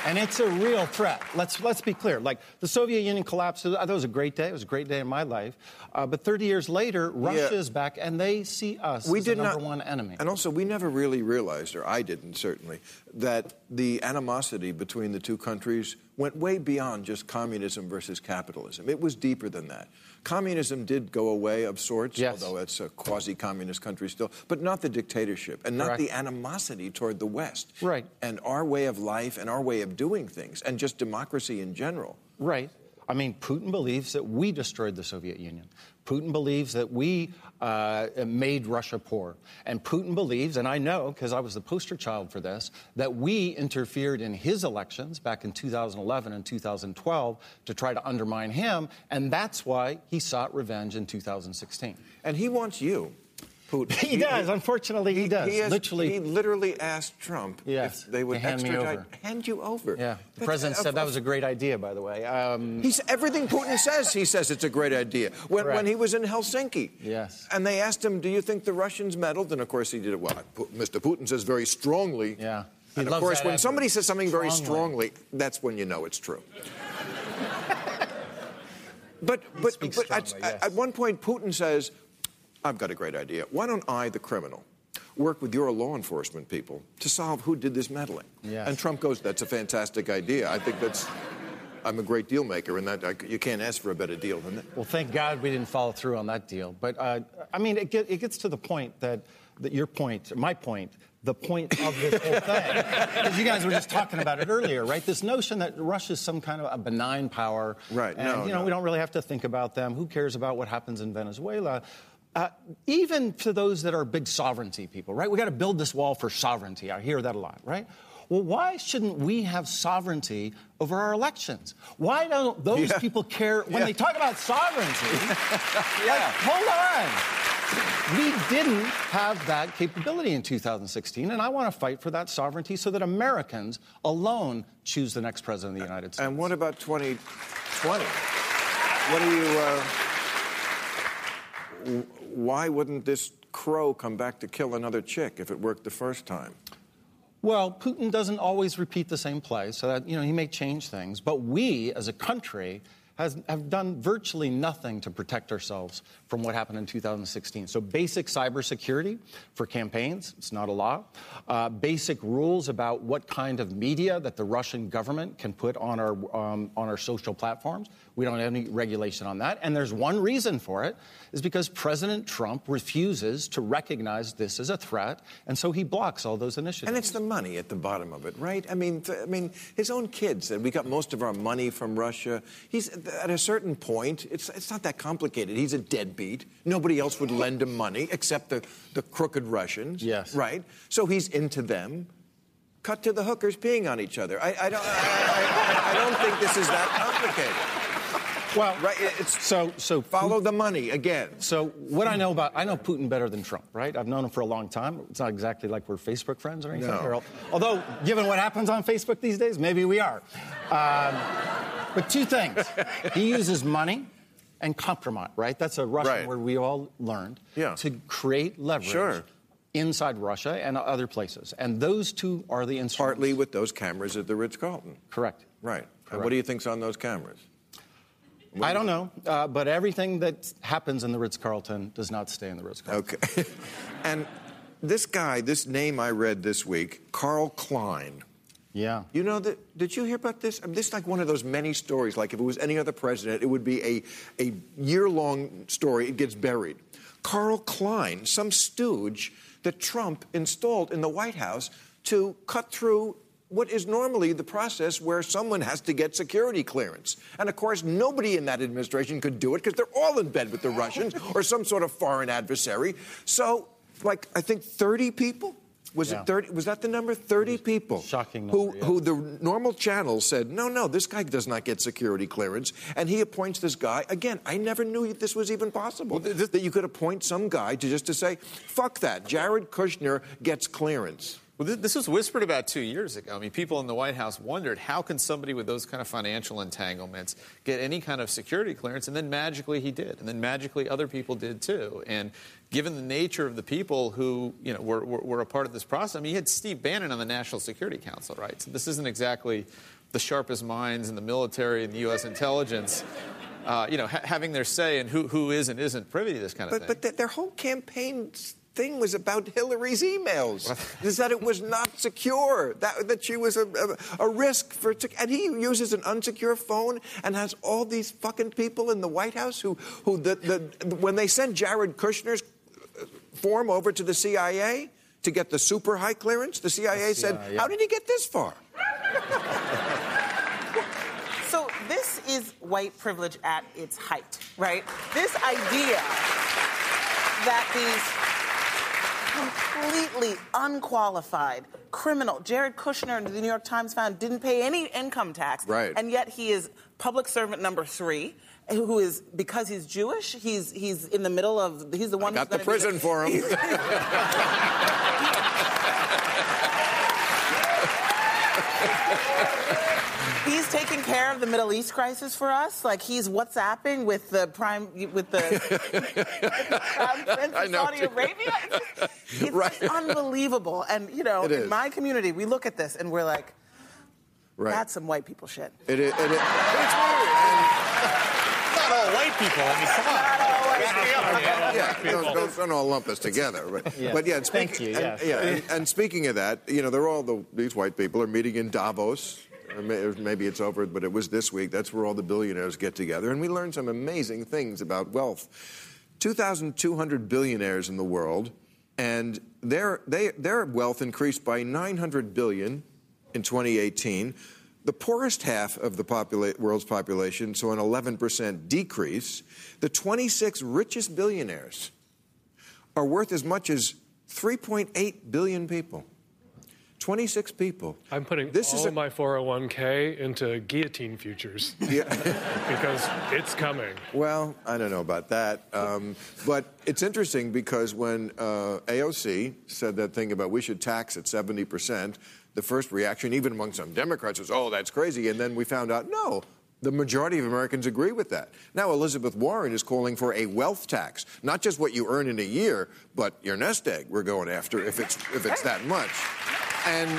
And it's a real threat. Let's let's be clear. Like, the Soviet Union collapsed. That was a great day. It was a great day in my life. Uh, but thirty years later, Russia yeah. is back, and they see us we as the number not, one enemy. And also, we never really realized, or I didn't certainly, that the animosity between the two countries went way beyond just communism versus capitalism. It was deeper than that. Communism did go away of sorts, yes. although it's a quasi-communist country still, but not the dictatorship and not Correct. The animosity toward the West. Right. And our way of life and our way of doing things and just democracy in general. Right. I mean, Putin believes that we destroyed the Soviet Union. Putin believes that we uh, made Russia poor. And Putin believes, and I know, because I was the poster child for this, that we interfered in his elections back in two thousand eleven and two thousand twelve to try to undermine him, and that's why he sought revenge in two thousand sixteen. And he wants you, Putin. He, he does, he, unfortunately, he, he does. He, has, literally, he literally asked Trump yes, if they would hand extradite, me over. Hand you over. Yeah, the but president uh, said that was a great idea, by the way. Um, he's, everything Putin says, he says it's a great idea. When, when he was in Helsinki. Yes. And they asked him, do you think the Russians meddled? And, of course, he did it well. Mister Putin says very strongly. Yeah. He and, of course, when effort. Somebody says something strongly. Very strongly, that's when you know it's true. but but, but strongly, at, yes. at one point, Putin says, I've got a great idea. Why don't I, the criminal, work with your law enforcement people to solve who did this meddling? Yes. And Trump goes, that's a fantastic idea. I think that's... I'm a great deal maker, and that I, you can't ask for a better deal than that. Well, thank God we didn't follow through on that deal. But, uh, I mean, it, get, it gets to the point that, that your point, my point, the point of this whole thing, because you guys were just talking about it earlier, right? This notion that Russia's some kind of a benign power. Right, and, no, you know, no. we don't really have to think about them. Who cares about what happens in Venezuela? Uh, even to those that are big sovereignty people, right? We got to build this wall for sovereignty. I hear that a lot, right? Well, why shouldn't we have sovereignty over our elections? Why don't those yeah. people care when yeah. they talk about sovereignty? yeah. Like, hold on. We didn't have that capability in two thousand sixteen, and I want to fight for that sovereignty so that Americans alone choose the next president of the United States. And what about twenty twenty? What do you... Uh, why wouldn't this crow come back to kill another chick if it worked the first time? Well, Putin doesn't always repeat the same play, so that, you know, he may change things. But we, as a country, has, have done virtually nothing to protect ourselves from what happened in two thousand sixteen. So basic cybersecurity for campaigns, it's not a law. Uh, basic rules about what kind of media that the Russian government can put on our, um, on our social platforms. We don't have any regulation on that. And there's one reason for it, is because President Trump refuses to recognize this as a threat, and so he blocks all those initiatives. And it's the money at the bottom of it, right? I mean, th- I mean, his own kids said, we got most of our money from Russia. He's, at a certain point, it's it's not that complicated. He's a deadbeat. Nobody else would lend him money except the, the crooked Russians. Yes. Right? So he's into them. Cut to the hookers peeing on each other. I, I don't I, I, I don't think this is that complicated. Well, right, it's, so so follow Putin, the money again. So what I know about, I know Putin better than Trump, right? I've known him for a long time. It's not exactly like we're Facebook friends or anything. No. Or, although, given what happens on Facebook these days, maybe we are. Um, but two things: he uses money and compromise, right? That's a Russian right. word we all learned yeah. to create leverage. Sure. Inside Russia and other places, and those two are the instruments. Partly with those cameras at the Ritz-Carlton. Correct. Right. Correct. And what do you think's on those cameras? What I don't know, uh, but everything that happens in the Ritz-Carlton does not stay in the Ritz-Carlton. Okay. And this guy, this name I read this week, Carl Klein. Yeah. You know, the, did you hear about this? I mean, this is like one of those many stories, like if it was any other president, it would be a, a year-long story. It gets buried. Carl Klein, some stooge that Trump installed in the White House to cut through what is normally the process where someone has to get security clearance. And, of course, nobody in that administration could do it because they're all in bed with the Russians or some sort of foreign adversary. So, like, I think thirty people? Was yeah. it thirty? Was that the number? thirty people. Shocking number, who, yeah. who the normal channels said, no, no, this guy does not get security clearance. And he appoints this guy. Again, I never knew this was even possible, well, th- that you could appoint some guy to just to say, fuck that, Jared Kushner gets clearance. Well, this was whispered about two years ago. I mean, people in the White House wondered, how can somebody with those kind of financial entanglements get any kind of security clearance? And then magically he did. And then magically other people did, too. And given the nature of the people who, you know, were, were, were a part of this process, I mean, you had Steve Bannon on the National Security Council, right? So this isn't exactly the sharpest minds in the military and the U S intelligence. Uh, you know, ha- having their say in who, who is and isn't privy to this kind of but, thing. But th- their whole campaign... thing was about Hillary's emails, is that it was not secure, that that she was a, a, a risk for... And he uses an unsecure phone and has all these fucking people in the White House who, who the, the when they send Jared Kushner's form over to the C I A to get the super high clearance, the C I A yeah, said, yeah. how did he get this far? So this is white privilege at its height, right? This idea that these... completely unqualified criminal. Jared Kushner, the New York Times found, didn't pay any income tax. Right. And yet he is public servant number three, who is, because he's Jewish, he's he's in the middle of, he's the one I who's got the prison be, for him. He's taking care of the Middle East crisis for us. Like, he's WhatsApping with the prime, with the, with the Crown Prince of Saudi too. Arabia. It's, just, it's right. just unbelievable. And, you know, in my community, we look at this and we're like, right. that's some white people shit. It is. It is. It's weird. And, not all white. people. I mean, come on. Yeah, yeah. Don't, don't, don't all lump us together. But yeah, but yeah and speak, thank you. Yes. And, yeah, and, and speaking of that, you know, they're all the, these white people are meeting in Davos. Maybe it's over, but it was this week. That's where all the billionaires get together, and we learned some amazing things about wealth. two thousand two hundred billionaires in the world, and their they, their wealth increased by nine hundred billion dollars in twenty eighteen. The poorest half of the popula- world's population saw an eleven percent decrease. The twenty-six richest billionaires are worth as much as three point eight billion people. twenty-six people. I'm putting this all is a... my four oh one k into guillotine futures. Yeah. Because it's coming. Well, I don't know about that. Um, but it's interesting because when uh, A O C said that thing about we should tax at seventy percent, the first reaction, even among some Democrats, was, oh, that's crazy. And then we found out, no, the majority of Americans agree with that. Now Elizabeth Warren is calling for a wealth tax, not just what you earn in a year, but your nest egg we're going after if it's if it's that much. And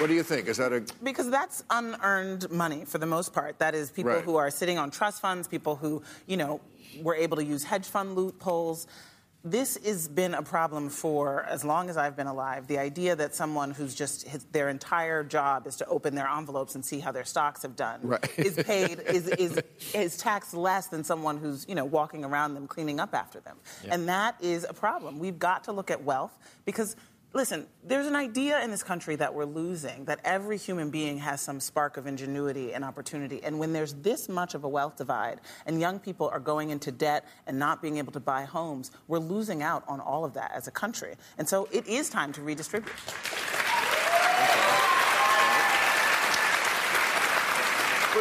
what do you think? Is that a... Because that's unearned money for the most part. That is people right. who are sitting on trust funds, people who, you know, were able to use hedge fund loopholes. This has been a problem for as long as I've been alive. The idea that someone who's just, his, their entire job is to open their envelopes and see how their stocks have done right. is paid, is, is is taxed less than someone who's, you know, walking around them cleaning up after them. Yeah. And that is a problem. We've got to look at wealth because, listen, there's an idea in this country that we're losing, that every human being has some spark of ingenuity and opportunity. And when there's this much of a wealth divide and young people are going into debt and not being able to buy homes, we're losing out on all of that as a country. And so it is time to redistribute. But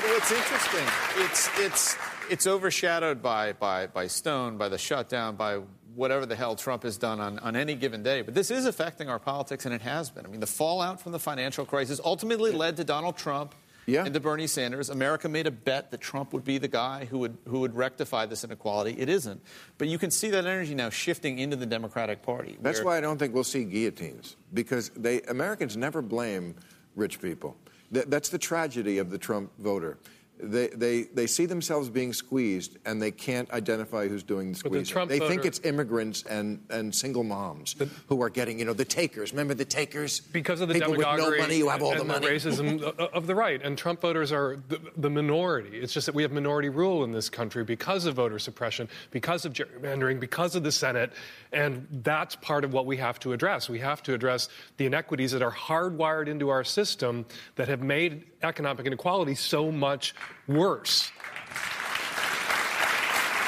what's interesting, it's it's it's overshadowed by by by Stone, by the shutdown, by whatever the hell Trump has done on, on any given day. But this is affecting our politics, and it has been. I mean, the fallout from the financial crisis ultimately led to Donald Trump yeah. and to Bernie Sanders. America made a bet that Trump would be the guy who would who would rectify this inequality. It isn't. But you can see that energy now shifting into the Democratic Party. That's where... why I don't think we'll see guillotines, because they Americans never blame rich people. Th- that's the tragedy of the Trump voter. They, they they see themselves being squeezed, and they can't identify who's doing the squeezing. The they voter, think it's immigrants and, and single moms the, who are getting, you know, the takers. Remember the takers? Because of the people with no money who have all the money. And the racism of the right. And Trump voters are the, the minority. It's just that we have minority rule in this country because of voter suppression, because of gerrymandering, because of the Senate. And that's part of what we have to address. We have to address the inequities that are hardwired into our system that have made economic inequality so much worse.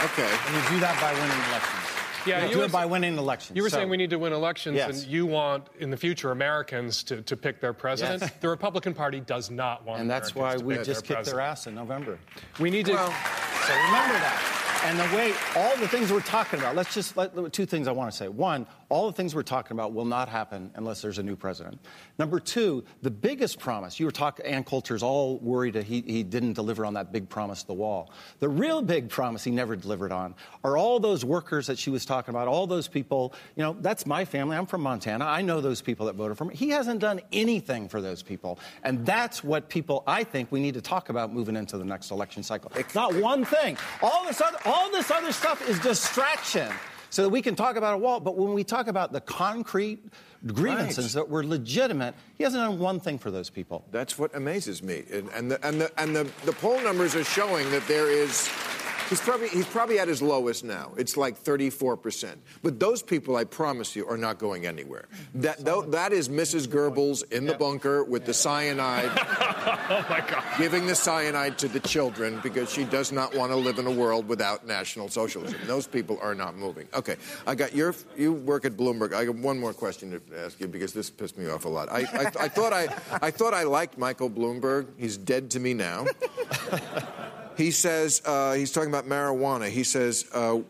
Okay. And you do that by winning elections. Yeah, you, you do was, it by winning elections. You were so. saying we need to win elections, yes. and you want, in the future, Americans to, to pick their president. Yes. The Republican Party does not want Americans to pick their president. And that's why we just kicked their ass in November. We need to... Well, so remember that. And the way, all the things we're talking about, let's just, let, two things I want to say. One, all the things we're talking about will not happen unless there's a new president. Number two, the biggest promise, you were talking, Ann Coulter's all worried that he, he didn't deliver on that big promise to the wall. The real big promise he never delivered on are all those workers that she was talking about, all those people, you know, that's my family, I'm from Montana, I know those people that voted for me. He hasn't done anything for those people. And that's what people, I think, we need to talk about moving into the next election cycle. Not one thing. All this other... All this other stuff is distraction so that we can talk about a wall. But when we talk about the concrete grievances right. that were legitimate, he hasn't done one thing for those people. That's what amazes me. And, and, the, and, the, and the, the poll numbers are showing that there is... He's probably, he's probably at his lowest now. It's like thirty-four percent. But those people, I promise you, are not going anywhere. That th- that is Missus Goebbels in the yep. bunker with yeah. the cyanide. Oh, my God. Giving the cyanide to the children because she does not want to live in a world without National Socialism. Those people are not moving. Okay, I got your... You work at Bloomberg. I got one more question to ask you because this pissed me off a lot. I, I, I, thought, I, I thought I liked Michael Bloomberg. He's dead to me now. He says, uh, he's talking about marijuana. He says, uh,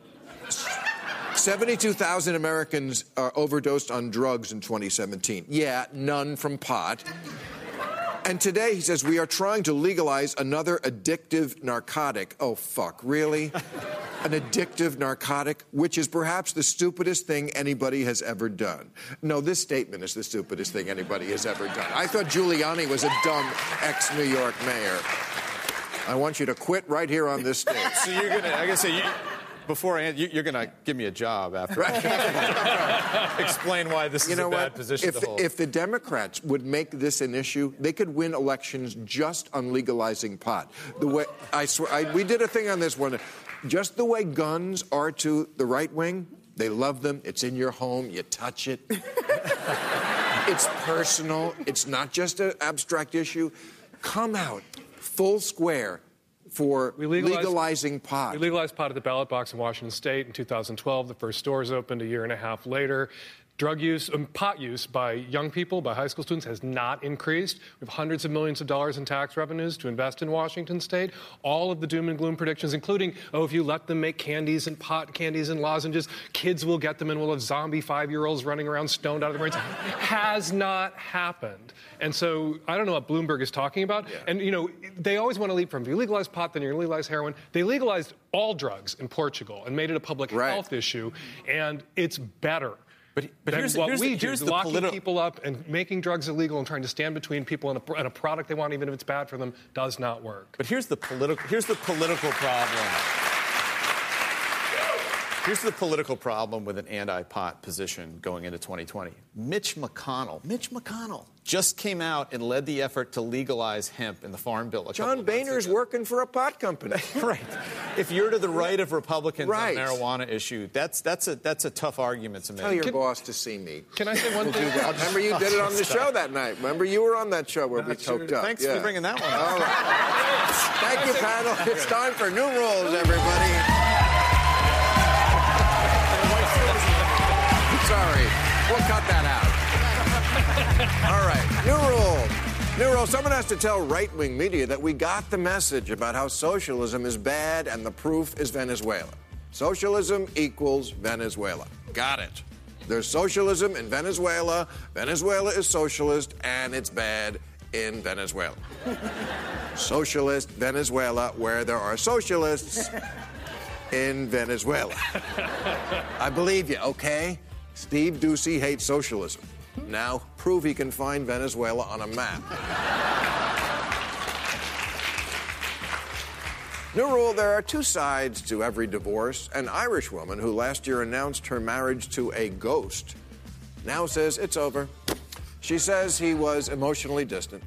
seventy-two thousand Americans uh, overdosed on drugs in twenty seventeen. Yeah, none from pot. And today, he says, we are trying to legalize another addictive narcotic. Oh, fuck, really? An addictive narcotic, which is perhaps the stupidest thing anybody has ever done. No, this statement is the stupidest thing anybody has ever done. I thought Giuliani was a dumb ex-New York mayor. I want you to quit right here on this stage. So you're going to, like I gotta say, you, before I end, you, you're going to give me a job after. Right. Explain why this you is know a bad what? position if, to hold. If the Democrats would make this an issue, they could win elections just on legalizing pot. The way I swear, I, we did a thing on this one. Just the way guns are to the right wing, they love them. It's in your home. You touch it. It's personal. It's not just an abstract issue. Come out full square for legalizing pot. We legalized pot at the ballot box in Washington State in two thousand twelve. The first stores opened a year and a half later. Drug use and um, pot use by young people, by high school students, has not increased. We have hundreds of millions of dollars in tax revenues to invest in Washington State. All of the doom and gloom predictions, including, oh, if you let them make candies and pot candies and lozenges, kids will get them and we'll have zombie five-year-olds running around stoned out of their brains, has not happened. And so I don't know what Bloomberg is talking about. Yeah. And, you know, they always want to leap from, if you legalize pot, then you legalize heroin. They legalized all drugs in Portugal and made it a public right. health issue, and it's better. But, but here's what here's we the, do, here's the locking politi- people up and making drugs illegal and trying to stand between people and a, and a product they want, even if it's bad for them, does not work. But here's the political here's the political problem. Here's the political problem with an anti-pot position going into twenty twenty. Mitch McConnell. Mitch McConnell just came out and led the effort to legalize hemp in the Farm Bill. A John Boehner's working for a pot company. Right. If you're to the right of Republicans right. on the marijuana issue, that's that's a that's a tough argument to make. Tell your can, boss to see me. Can I say one we'll thing? Remember you did it on the show that night. Remember you were on that show where Not we sure. toked up. Thanks yeah. for bringing that one up. All right. Thank you, panel. It's time for new rules, everybody. Sorry. We'll cut that out. All right. New rule. New rule. Someone has to tell right-wing media that we got the message about how socialism is bad and the proof is Venezuela. Socialism equals Venezuela. Got it. There's socialism in Venezuela. Venezuela is socialist, and it's bad in Venezuela. Socialist Venezuela, where there are socialists in Venezuela. I believe you, okay? Steve Ducey hates socialism. Now prove he can find Venezuela on a map. New rule, there are two sides to every divorce. An Irish woman who last year announced her marriage to a ghost now says it's over. She says he was emotionally distant.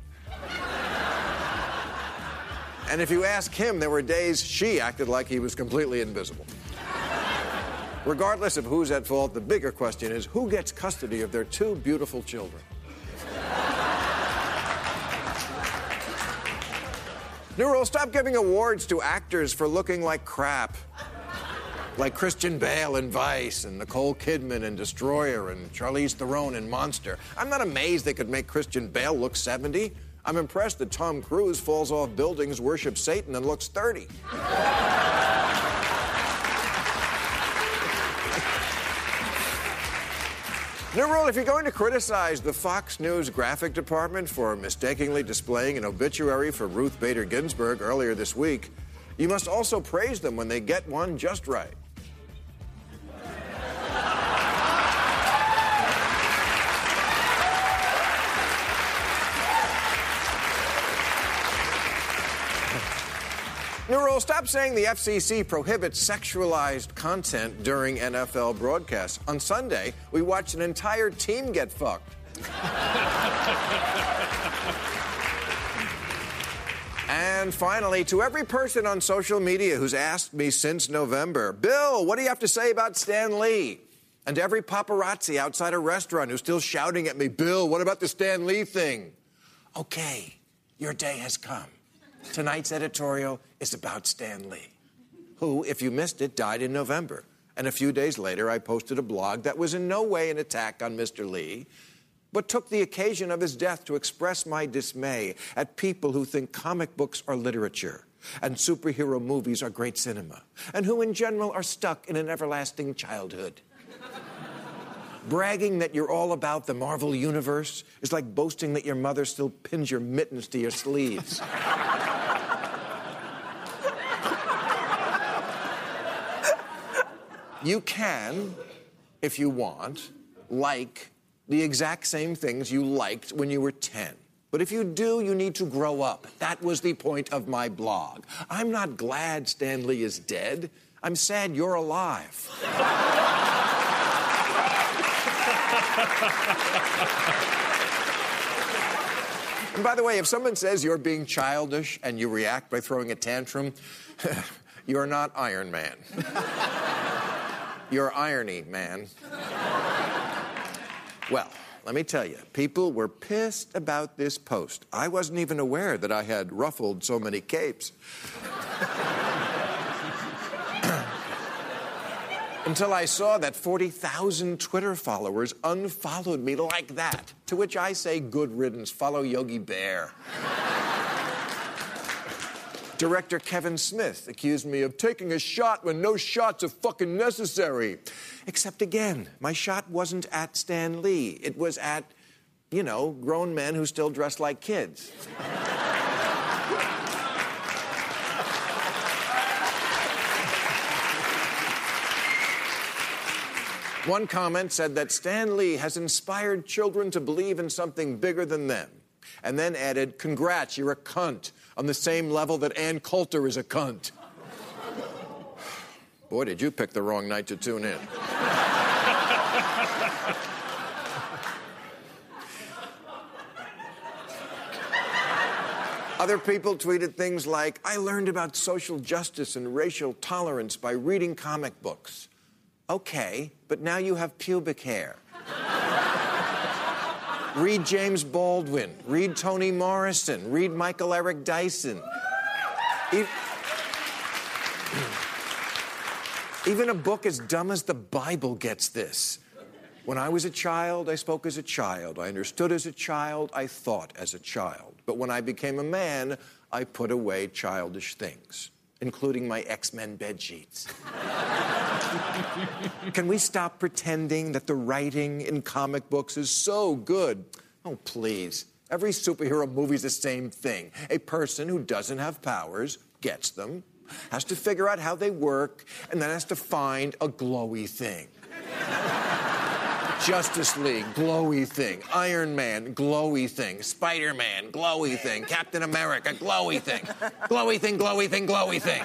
And if you ask him, there were days she acted like he was completely invisible. Regardless of who's at fault, the bigger question is, who gets custody of their two beautiful children? New rule, stop giving awards to actors for looking like crap. Like Christian Bale in Vice and Nicole Kidman in Destroyer and Charlize Theron in Monster. I'm not amazed they could make Christian Bale look seventy. I'm impressed that Tom Cruise falls off buildings, worships Satan, and looks thirty. New rule, if you're going to criticize the Fox News graphic department for mistakenly displaying an obituary for Ruth Bader Ginsburg earlier this week, you must also praise them when they get one just right. New rule, stop saying the F C C prohibits sexualized content during N F L broadcasts. On Sunday, we watched an entire team get fucked. And finally, to every person on social media who's asked me since November, Bill, what do you have to say about Stan Lee? And to every paparazzi outside a restaurant who's still shouting at me, Bill, what about the Stan Lee thing? Okay, your day has come. Tonight's editorial is about Stan Lee, who, if you missed it, died in November. And a few days later, I posted a blog that was in no way an attack on Mister Lee, but took the occasion of his death to express my dismay at people who think comic books are literature and superhero movies are great cinema, and who in general are stuck in an everlasting childhood. Bragging that you're all about the Marvel Universe is like boasting that your mother still pins your mittens to your sleeves. You can, if you want, like the exact same things you liked when you were ten. But if you do, you need to grow up. That was the point of my blog. I'm not glad Stan Lee is dead. I'm sad you're alive. And by the way, if someone says you're being childish and you react by throwing a tantrum, you're not Iron Man. You're irony, man. Well, let me tell you, people were pissed about this post. I wasn't even aware that I had ruffled so many capes. Until I saw that forty thousand Twitter followers unfollowed me like that, to which I say, good riddance, follow Yogi Bear. Director Kevin Smith accused me of taking a shot when no shots are fucking necessary. Except again, my shot wasn't at Stan Lee. It was at, you know, grown men who still dress like kids. One comment said that Stan Lee has inspired children to believe in something bigger than them, and then added, congrats, you're a cunt, on the same level that Ann Coulter is a cunt. Boy, did you pick the wrong night to tune in. Other people tweeted things like, I learned about social justice and racial tolerance by reading comic books. Okay, but now you have pubic hair. Read James Baldwin. Read Toni Morrison. Read Michael Eric Dyson. E- Even a book as dumb as the Bible gets this. When I was a child, I spoke as a child. I understood as a child. I thought as a child. But when I became a man, I put away childish things, including my X-Men bedsheets. Can we stop pretending that the writing in comic books is so good? Oh, please. Every superhero movie's the same thing. A person who doesn't have powers gets them, has to figure out how they work, and then has to find a glowy thing. Justice League, glowy thing. Iron Man, glowy thing. Spider-Man, glowy thing. Captain America, glowy thing. Glowy thing, glowy thing, glowy thing.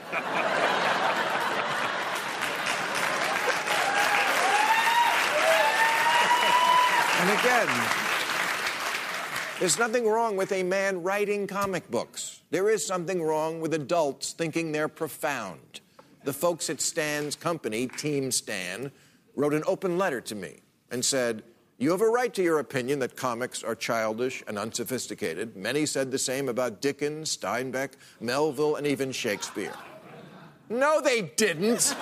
And again, there's nothing wrong with a man writing comic books. There is something wrong with adults thinking they're profound. The folks at Stan's company, Team Stan, wrote an open letter to me and said, you have a right to your opinion that comics are childish and unsophisticated. Many said the same about Dickens, Steinbeck, Melville, and even Shakespeare. No, they didn't.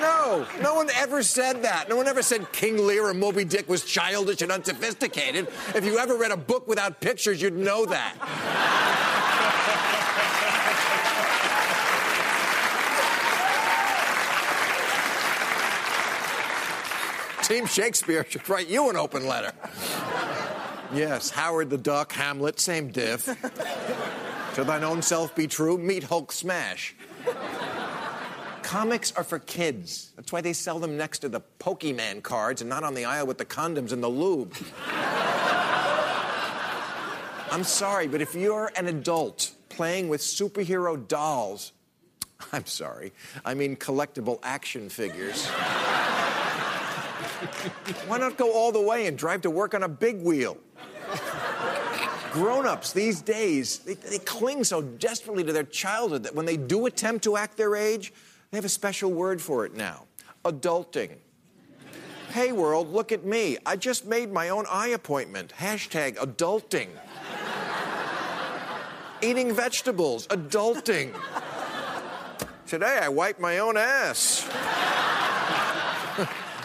No, no one ever said that. No one ever said King Lear or Moby Dick was childish and unsophisticated. If you ever read a book without pictures, you'd know that. Team Shakespeare should write you an open letter. Yes, Howard the Duck, Hamlet, same diff. To thine own self be true, meet Hulk smash. Comics are for kids. That's why they sell them next to the Pokemon cards and not on the aisle with the condoms and the lube. I'm sorry, but if you're an adult playing with superhero dolls... I'm sorry, I mean collectible action figures... Why not go all the way and drive to work on a big wheel? Grown-ups these days, they, they cling so desperately to their childhood that when they do attempt to act their age, they have a special word for it now. Adulting. Hey, world, look at me. I just made my own eye appointment. Hashtag adulting. Eating vegetables. Adulting. Today, I wiped my own ass.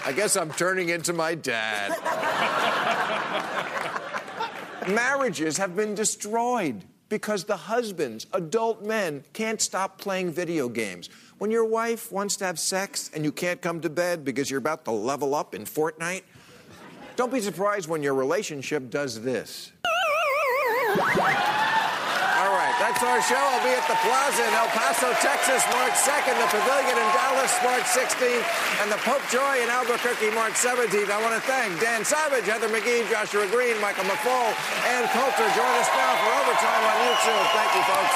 I guess I'm turning into my dad. Marriages have been destroyed because the husbands, adult men, can't stop playing video games. When your wife wants to have sex and you can't come to bed because you're about to level up in Fortnite, don't be surprised when your relationship does this. All right, that's That's our show. I'll be at the Plaza in El Paso, Texas, March second, the Pavilion in Dallas, March sixteenth, and the Popejoy in Albuquerque, March seventeenth. I want to thank Dan Savage, Heather McGhee, Joshua Green, Michael McFaul, Ann Coulter. Join us now for Overtime on YouTube. Thank you, folks.